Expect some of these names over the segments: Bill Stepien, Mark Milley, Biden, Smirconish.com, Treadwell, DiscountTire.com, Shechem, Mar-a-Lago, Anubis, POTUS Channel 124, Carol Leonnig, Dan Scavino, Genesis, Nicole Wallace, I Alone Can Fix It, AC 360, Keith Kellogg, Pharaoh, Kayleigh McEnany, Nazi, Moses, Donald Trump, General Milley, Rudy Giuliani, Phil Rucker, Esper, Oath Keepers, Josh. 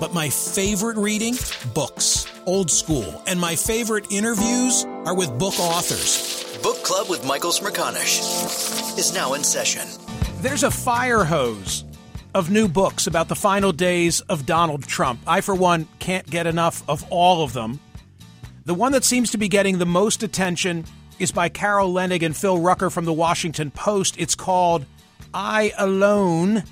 But my favorite reading? Books. Old school. And my favorite interviews are with book authors. Book Club with Michael Smirconish is now in session. There's a fire hose of new books about the final days of Donald Trump. I, for one, can't get enough of all of them. The one that seems to be getting the most attention is by Carol Leonnig and Phil Rucker from The Washington Post. It's called I Alone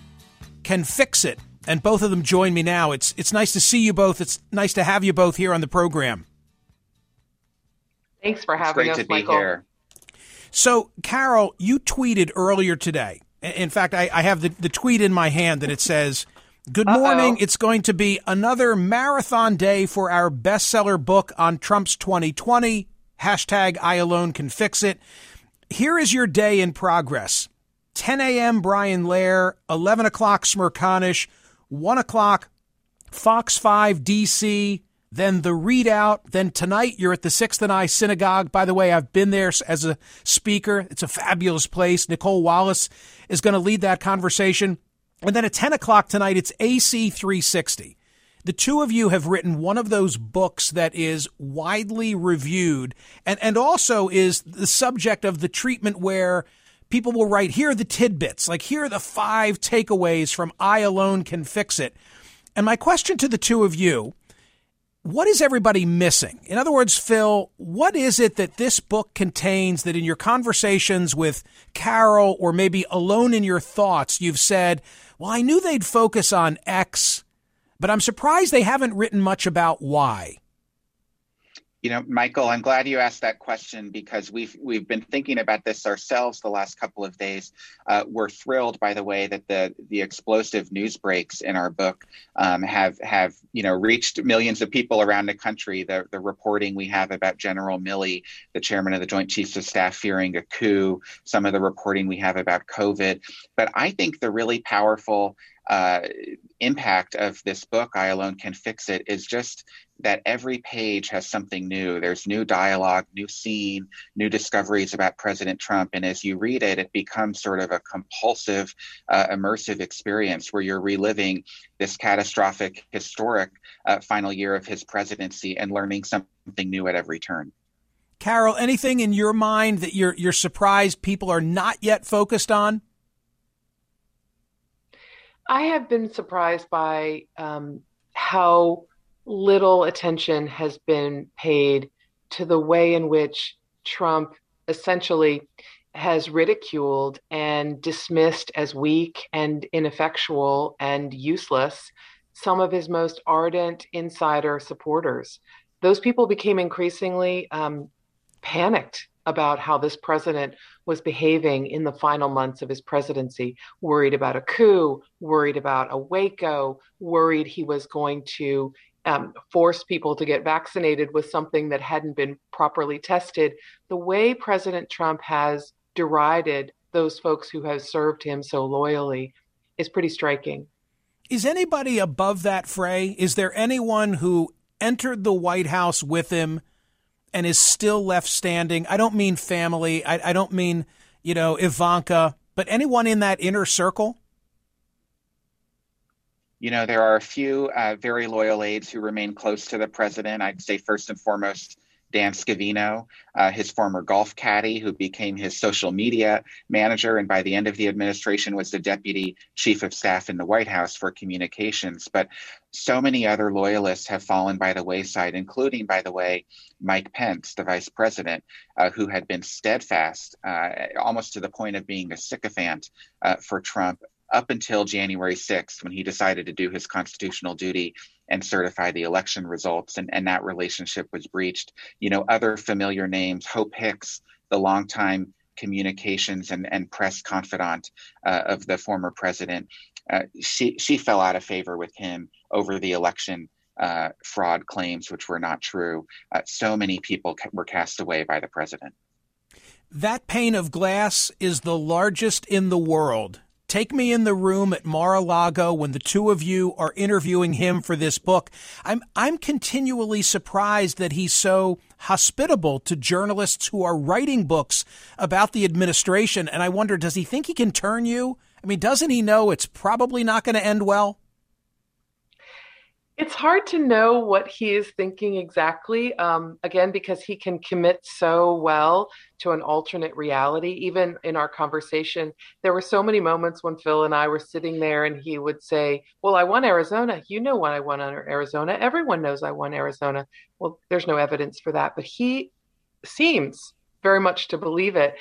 Can Fix It. And both of them join me now. It's nice to see you both. It's nice to have you both here on the program. Thanks for having us, Michael. It's great to be here. So, Carol, you tweeted earlier today. In fact, I have the tweet in my hand, and it says, "Good morning. It's going to be another marathon day for our bestseller book on Trump's 2020. Hashtag I Alone Can Fix It. Here is your day in progress. 10 a.m. Brian Lehrer, 11 o'clock Smirconish, 1 o'clock Fox 5 DC, then the readout. Then tonight you're at the Sixth and I Synagogue. By the way, I've been there as a speaker. It's a fabulous place. Nicole Wallace is going to lead that conversation. And then at 10 o'clock tonight, it's AC 360. The two of you have written one of those books that is widely reviewed and also is the subject of the treatment where people will write, here are the tidbits, like here are the 5 takeaways from I Alone Can Fix It. And my question to the two of you, what is everybody missing? In other words, Phil, what is it that this book contains that in your conversations with Carol or maybe alone in your thoughts, you've said, well, I knew they'd focus on X, but I'm surprised they haven't written much about Y? You know, Michael, I'm glad you asked that question because we've been thinking about this ourselves the last couple of days. We're thrilled, by the way, that the explosive news breaks in our book have reached millions of people around the country. The reporting we have about General Milley, the chairman of the Joint Chiefs of Staff, fearing a coup, some of the reporting we have about COVID. But I think the really powerful impact of this book, I Alone Can Fix It, is just that every page has something new. There's new dialogue, new scene, new discoveries about President Trump. And as you read it, it becomes sort of a compulsive, immersive experience where you're reliving this catastrophic, historic final year of his presidency and learning something new at every turn. Carol, anything in your mind that you're surprised people are not yet focused on? I have been surprised by how little attention has been paid to the way in which Trump essentially has ridiculed and dismissed as weak and ineffectual and useless some of his most ardent insider supporters. Those people became increasingly panicked about how this president was behaving in the final months of his presidency, worried about a coup, worried about a Waco, worried he was going to force people to get vaccinated with something that hadn't been properly tested. The way President Trump has derided those folks who have served him so loyally is pretty striking. Is anybody above that fray? Is there anyone who entered the White House with him and is still left standing? I don't mean family. I don't mean, you know, Ivanka, but anyone in that inner circle? You know, there are a few very loyal aides who remain close to the president. I'd say first and foremost, Dan Scavino, his former golf caddy, who became his social media manager, and by the end of the administration was the deputy chief of staff in the White House for communications. But so many other loyalists have fallen by the wayside, including, by the way, Mike Pence, the vice president, who had been steadfast, almost to the point of being a sycophant for Trump, up until January 6th, when he decided to do his constitutional duty and certify the election results, and that relationship was breached. You know, other familiar names, Hope Hicks, the longtime communications and press confidant of the former president, she fell out of favor with him over the election fraud claims, which were not true. So many people were cast away by the president. That pane of glass is the largest in the world. Take me in the room at Mar-a-Lago when the two of you are interviewing him for this book. I'm continually surprised that he's so hospitable to journalists who are writing books about the administration. And I wonder, does he think he can turn you? I mean, doesn't he know it's probably not going to end well? It's hard to know what he is thinking exactly, again, because he can commit so well to an alternate reality. Even in our conversation, there were so many moments when Phil and I were sitting there and he would say, well, I won Arizona. You know what I won under Arizona. Everyone knows I won Arizona. Well, there's no evidence for that, but he seems very much to believe it.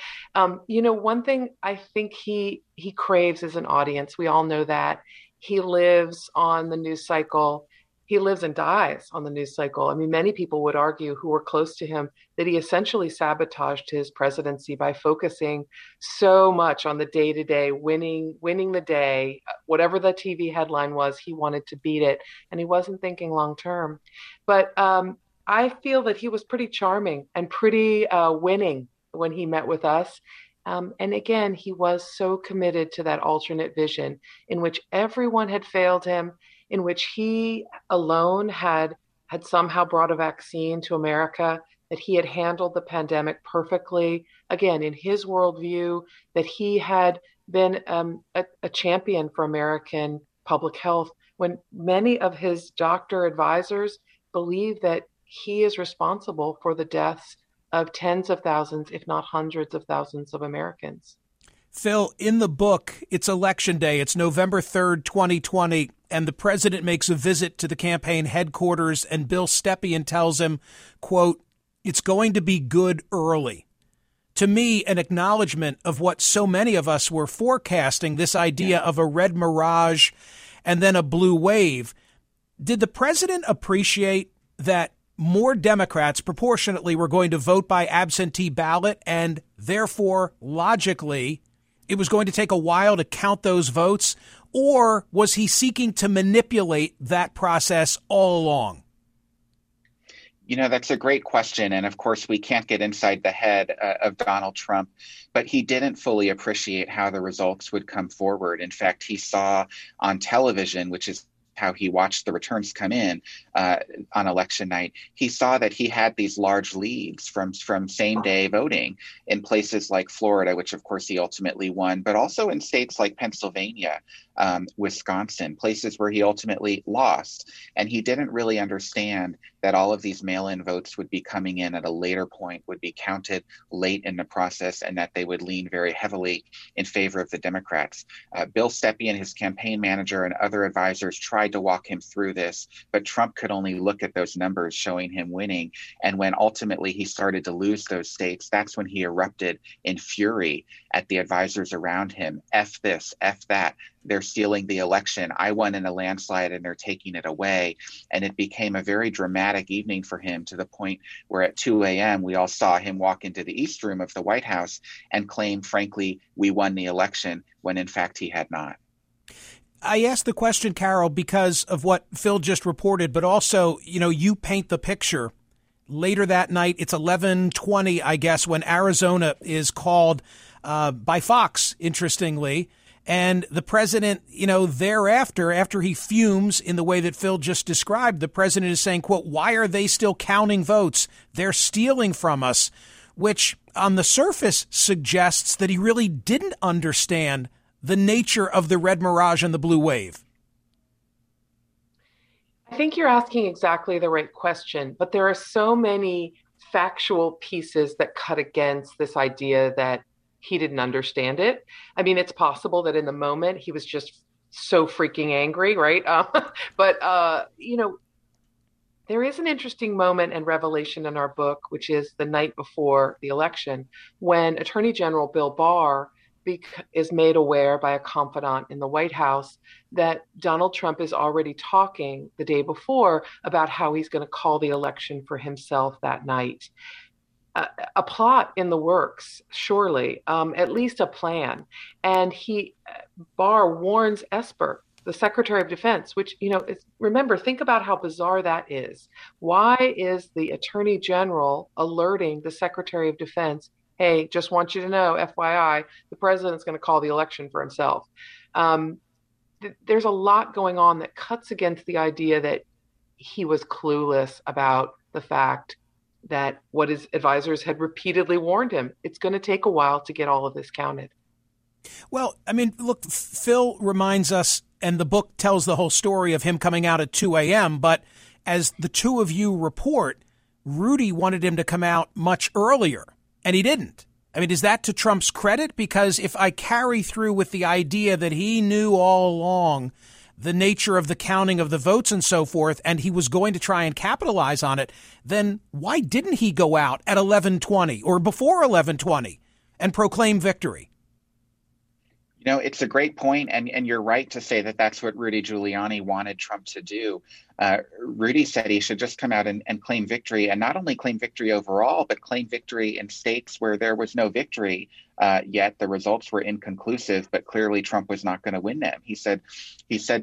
You know, one thing I think he craves is an audience. We all know that. He lives on the news cycle. He lives and dies on the news cycle. I mean, many people would argue who were close to him that he essentially sabotaged his presidency by focusing so much on the day-to-day, winning the day. Whatever the TV headline was, he wanted to beat it, and he wasn't thinking long-term. But I feel that he was pretty charming and pretty winning when he met with us. And again, he was so committed to that alternate vision in which everyone had failed him, in which he alone had somehow brought a vaccine to America, that he had handled the pandemic perfectly, again, in his worldview, that he had been a champion for American public health, when many of his doctor advisors believe that he is responsible for the deaths of tens of thousands, if not hundreds of thousands of Americans. Phil, in the book, it's Election Day. It's November 3rd, 2020, and the president makes a visit to the campaign headquarters, and Bill Stepien tells him, quote, "It's going to be good early." To me, an acknowledgement of what so many of us were forecasting, this idea of a red mirage and then a blue wave. Did the president appreciate that more Democrats proportionately were going to vote by absentee ballot, and therefore, logically, it was going to take a while to count those votes? Or was he seeking to manipulate that process all along? You know, that's a great question. And of course, we can't get inside the head of Donald Trump, but he didn't fully appreciate how the results would come forward. In fact, he saw on television, which is how he watched the returns come in on election night, he saw that he had these large leads from same-day voting in places like Florida, which of course he ultimately won, but also in states like Pennsylvania, Wisconsin, places where he ultimately lost. And he didn't really understand that all of these mail-in votes would be coming in at a later point, would be counted late in the process, and that they would lean very heavily in favor of the Democrats. Bill Stepien, his campaign manager, and other advisors tried to walk him through this, but Trump could only look at those numbers showing him winning. And when ultimately he started to lose those states, that's when he erupted in fury at the advisors around him. F this, F that. They're stealing the election. I won in a landslide and they're taking it away. And it became a very dramatic evening for him, to the point where at 2 a.m. we all saw him walk into the East Room of the White House and claim, frankly, we won the election, when in fact he had not. I asked the question, Carol, because of what Phil just reported, but also, you know, you paint the picture. Later that night, it's 11:20, I guess, when Arizona is called by Fox, interestingly. And the president, you know, thereafter, after he fumes in the way that Phil just described, the president is saying, quote, why are they still counting votes? They're stealing from us, which on the surface suggests that he really didn't understand the nature of the red mirage and the blue wave. I think you're asking exactly the right question, but there are so many factual pieces that cut against this idea that he didn't understand it. I mean, it's possible that in the moment he was just so freaking angry, right? You know, there is an interesting moment and revelation in our book, which is the night before the election, when Attorney General Bill Barr is made aware by a confidant in the White House that Donald Trump is already talking the day before about how he's going to call the election for himself that night. A plot in the works, surely, at least a plan. And Barr warns Esper, the Secretary of Defense, which, you know, remember, think about how bizarre that is. Why is the Attorney General alerting the Secretary of Defense, hey, just want you to know, FYI, the president's going to call the election for himself? There's a lot going on that cuts against the idea that he was clueless about the fact that what his advisors had repeatedly warned him, it's going to take a while to get all of this counted. Well, I mean, look, Phil reminds us, and the book tells the whole story of him coming out at 2 a.m., but as the two of you report, Rudy wanted him to come out much earlier, and he didn't. I mean, is that to Trump's credit? Because if I carry through with the idea that he knew all along the nature of the counting of the votes and so forth, and he was going to try and capitalize on it, then why didn't he go out at 11:20 or before 11:20 and proclaim victory? You know, it's a great point, and you're right to say that that's what Rudy Giuliani wanted Trump to do. Rudy said he should just come out and claim victory, and not only claim victory overall, but claim victory in states where there was no victory yet. The results were inconclusive, but clearly Trump was not going to win them. He said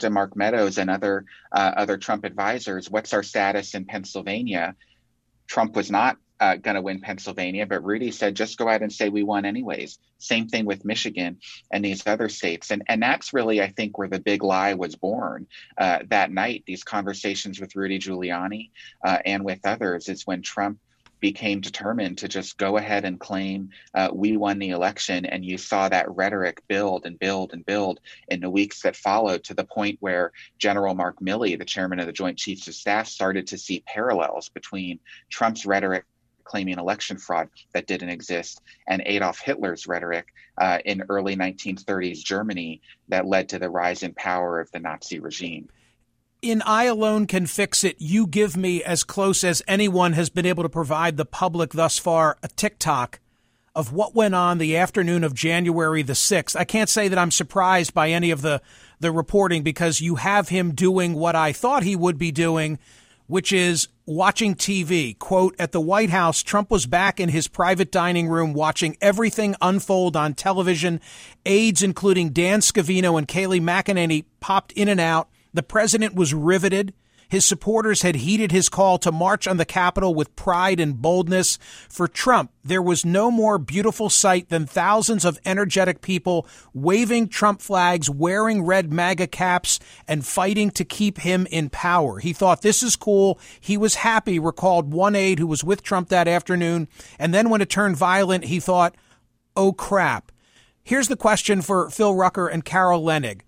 to Mark Meadows and other Trump advisors, what's our status in Pennsylvania? Trump was not going to win Pennsylvania, but Rudy said, just go out and say we won anyways. Same thing with Michigan and these other states. And that's really, I think, where the big lie was born that night. These conversations with Rudy Giuliani and with others is when Trump became determined to just go ahead and claim we won the election. And you saw that rhetoric build and build and build in the weeks that followed, to the point where General Mark Milley, the chairman of the Joint Chiefs of Staff, started to see parallels between Trump's rhetoric claiming election fraud that didn't exist and Adolf Hitler's rhetoric in early 1930s Germany that led to the rise in power of the Nazi regime. In I Alone Can Fix It, you give me, as close as anyone has been able to provide the public thus far, a tick-tock of what went on the afternoon of January the 6th. I can't say that I'm surprised by any of the reporting, because you have him doing what I thought he would be doing, which is watching TV. Quote, at the White House, Trump was back in his private dining room watching everything unfold on television. Aides, including Dan Scavino and Kayleigh McEnany, popped in and out. The president was riveted. his supporters had heeded his call to march on the Capitol with pride and boldness. For Trump, there was no more beautiful sight than thousands of energetic people waving Trump flags, wearing red MAGA caps, and fighting to keep him in power. He thought, this is cool. He was happy, recalled one aide who was with Trump that afternoon. And then when it turned violent, he thought, oh, crap. Here's the question for Phil Rucker and Carol Leonnig.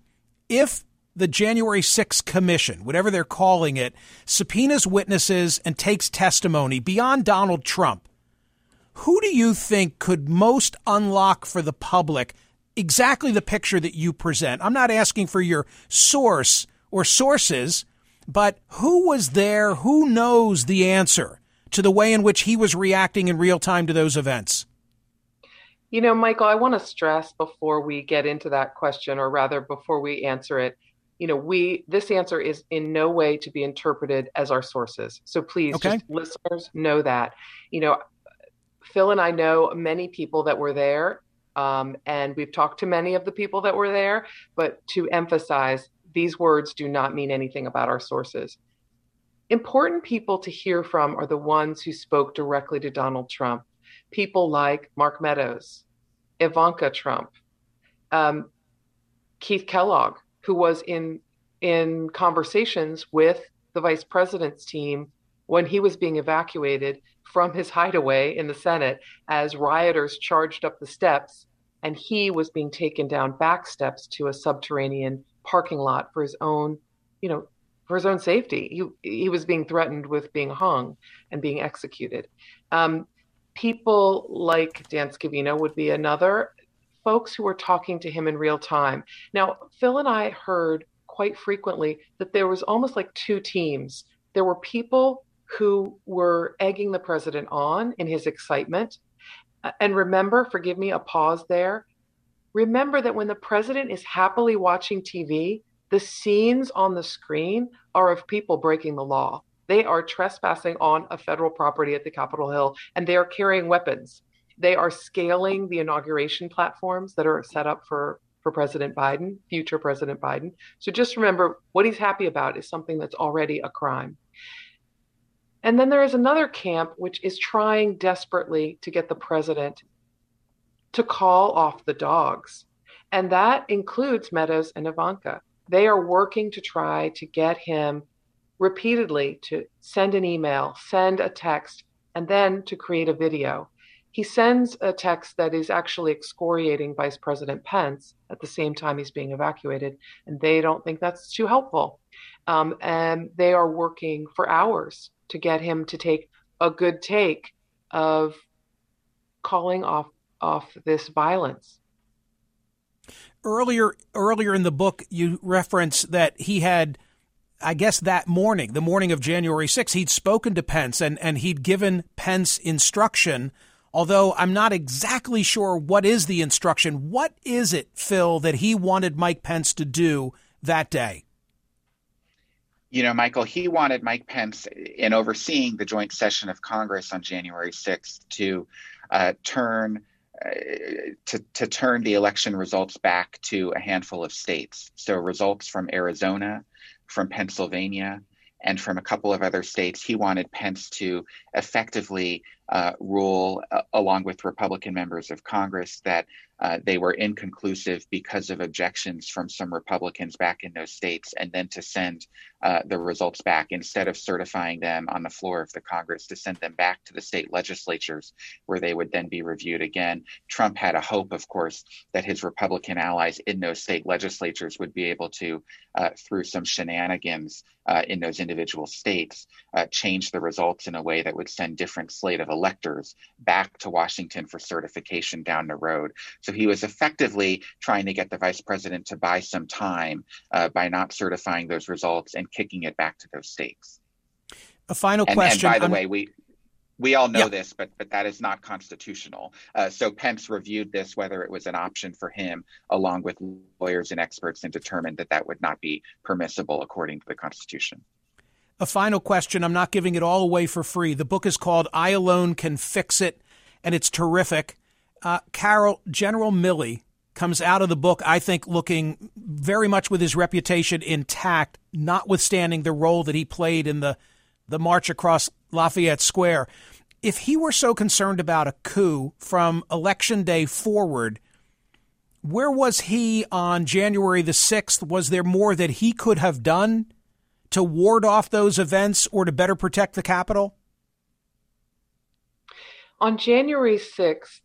If the January 6th commission, whatever they're calling it, subpoenas witnesses and takes testimony beyond Donald Trump, who do you think could most unlock for the public exactly the picture that you present? I'm not asking for your source or sources, but who was there? Who knows the answer to the way in which he was reacting in real time to those events? You know, Michael, I want to stress before we get into that question, or rather before we answer it, you know, this answer is in no way to be interpreted as our sources. So please, just listeners, know that. You know, Phil and I know many people that were there, and we've talked to many of the people that were there, but to emphasize, these words do not mean anything about our sources. Important people to hear from are the ones who spoke directly to Donald Trump. People like Mark Meadows, Ivanka Trump, Keith Kellogg, who was in conversations with the vice president's team when he was being evacuated from his hideaway in the Senate as rioters charged up the steps, and he was being taken down back steps to a subterranean parking lot for his own, for his own safety. He was being threatened with being hung and being executed. People like Dan Scavino would be another, folks who were talking to him in real time. Now, Phil and I heard quite frequently that there was almost like two teams. There were people who were egging the president on in his excitement. And remember, forgive me, a pause there. Remember that when the president is happily watching TV, the scenes on the screen are of people breaking the law. They are trespassing on a federal property at the Capitol Hill, and they are carrying weapons. They are scaling the inauguration platforms that are set up for President Biden, future President Biden. So just remember, what he's happy about is something that's already a crime. And then there is another camp which is trying desperately to get the president to call off the dogs. And that includes Meadows and Ivanka. They are working to try to get him repeatedly to send an email, send a text, and then to create a video. He sends a text that is actually excoriating Vice President Pence at the same time he's being evacuated, and they don't think that's too helpful. And they are working for hours to get him to take a good take of calling off this violence. Earlier in the book, you reference that he had, I guess that morning, the morning of January 6th, he'd spoken to Pence and he'd given Pence instruction, although I'm not exactly sure what is the instruction. What is it, Phil, that he wanted Mike Pence to do that day? You know, Michael, he wanted Mike Pence, in overseeing the joint session of Congress on January 6th, to turn the election results back to a handful of states. So results from Arizona, from Pennsylvania, and from a couple of other states, he wanted Pence to effectively rule, along with Republican members of Congress, that they were inconclusive because of objections from some Republicans back in those states, and then to send the results back, instead of certifying them on the floor of the Congress, to send them back to the state legislatures where they would then be reviewed again. Trump had a hope, of course, that his Republican allies in those state legislatures would be able to, through some shenanigans in those individual states, change the results in a way that would send different slate of electors back to Washington for certification down the road. So he was effectively trying to get the vice president to buy some time by not certifying those results and kicking it back to those states. A final question. And by the way, we all know this, but that is not constitutional. So Pence reviewed this, whether it was an option for him, along with lawyers and experts, and determined that that would not be permissible according to the Constitution. A final question. I'm not giving it all away for free. The book is called I Alone Can Fix It, and it's terrific. Carol, General Milley comes out of the book, I think, looking very much with his reputation intact, notwithstanding the role that he played in the march across Lafayette Square. If he were so concerned about a coup from Election Day forward, where was he on January the 6th? Was there more that he could have done to ward off those events or to better protect the Capitol? On January 6th,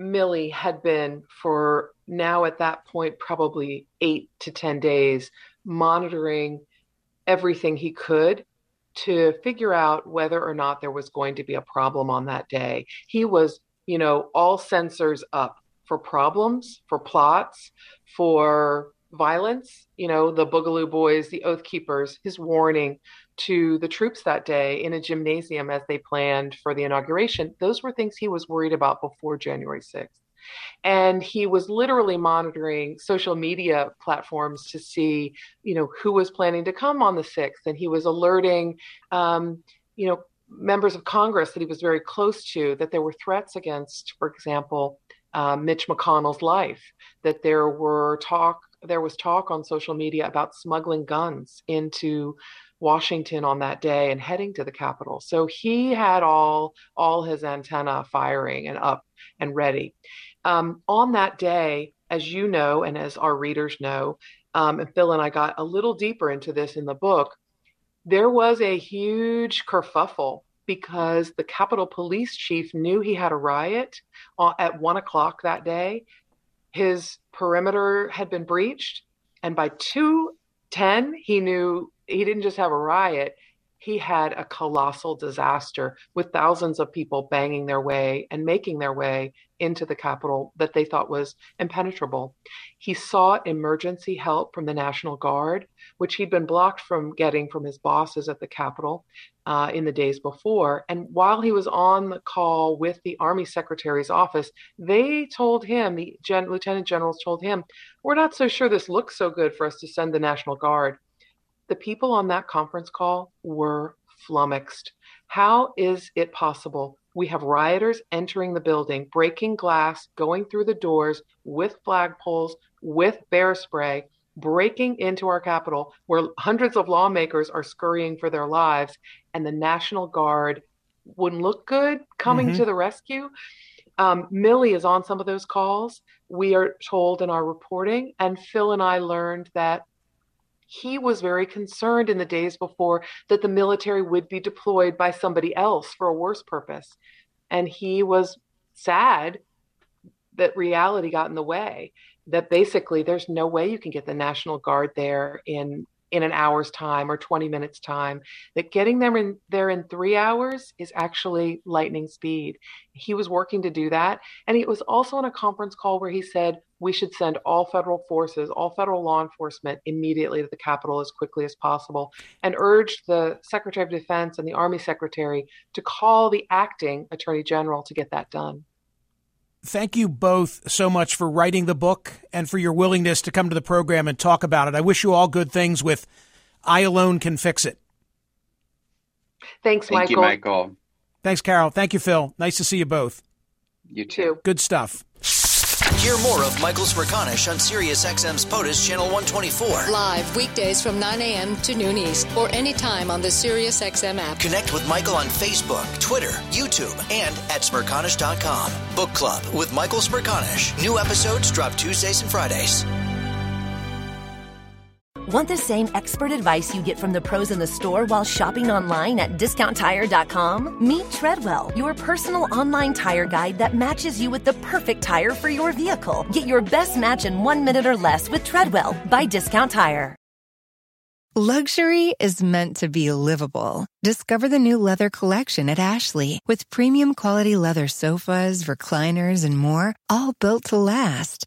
Milley had been, for now at that point, probably 8 to 10 days, monitoring everything he could to figure out whether or not there was going to be a problem on that day. He was, you know, all sensors up for problems, for plots, for violence, you know, the Boogaloo boys, the Oath Keepers, his warning to the troops that day in a gymnasium as they planned for the inauguration. Those were things he was worried about before January 6th. And he was literally monitoring social media platforms to see, you know, who was planning to come on the 6th. And he was alerting, you know, members of Congress that he was very close to, that there were threats against, for example, Mitch McConnell's life, that there was talk on social media about smuggling guns into Washington on that day and heading to the Capitol. So he had all his antennae firing and up and ready. On that day, as you know, and as our readers know, and Phil and I got a little deeper into this in the book, there was a huge kerfuffle because the Capitol Police Chief knew he had a riot at 1 o'clock that day. His perimeter had been breached, and by 2:10, he knew he didn't just have a riot, he had a colossal disaster with thousands of people banging their way and making their way into the Capitol that they thought was impenetrable. He sought emergency help from the National Guard, which he'd been blocked from getting from his bosses at the Capitol in the days before. And while he was on the call with the Army Secretary's office, they told him, the lieutenant generals told him, we're not so sure this looks so good for us to send the National Guard. The people on that conference call were flummoxed. How is it possible? We have rioters entering the building, breaking glass, going through the doors with flagpoles, with bear spray, breaking into our Capitol, where hundreds of lawmakers are scurrying for their lives, and the National Guard wouldn't look good coming to the rescue. Milley is on some of those calls, we are told in our reporting, and Phil and I learned that he was very concerned in the days before that the military would be deployed by somebody else for a worse purpose. And he was sad that reality got in the way, that basically there's no way you can get the National Guard there in an hour's time or 20 minutes time, that getting them in there in 3 hours is actually lightning speed. He was working to do that. And it was also on a conference call where he said, we should send all federal forces, all federal law enforcement immediately to the Capitol as quickly as possible, and urged the Secretary of Defense and the Army Secretary to call the acting Attorney General to get that done. Thank you both so much for writing the book and for your willingness to come to the program and talk about it. I wish you all good things with I Alone Can Fix It. Thanks, Michael. Thank you, Michael. Thanks, Carol. Thank you, Phil. Nice to see you both. You too. Good stuff. Hear more of Michael Smirconish on SiriusXM's POTUS Channel 124. Live weekdays from 9 a.m. to noon East, or anytime on the SiriusXM app. Connect with Michael on Facebook, Twitter, YouTube, and at Smirconish.com. Book Club with Michael Smirconish. New episodes drop Tuesdays and Fridays. Want the same expert advice you get from the pros in the store while shopping online at DiscountTire.com? Meet Treadwell, your personal online tire guide that matches you with the perfect tire for your vehicle. Get your best match in 1 minute or less with Treadwell by Discount Tire. Luxury is meant to be livable. Discover the new leather collection at Ashley, with premium quality leather sofas, recliners, and more, all built to last.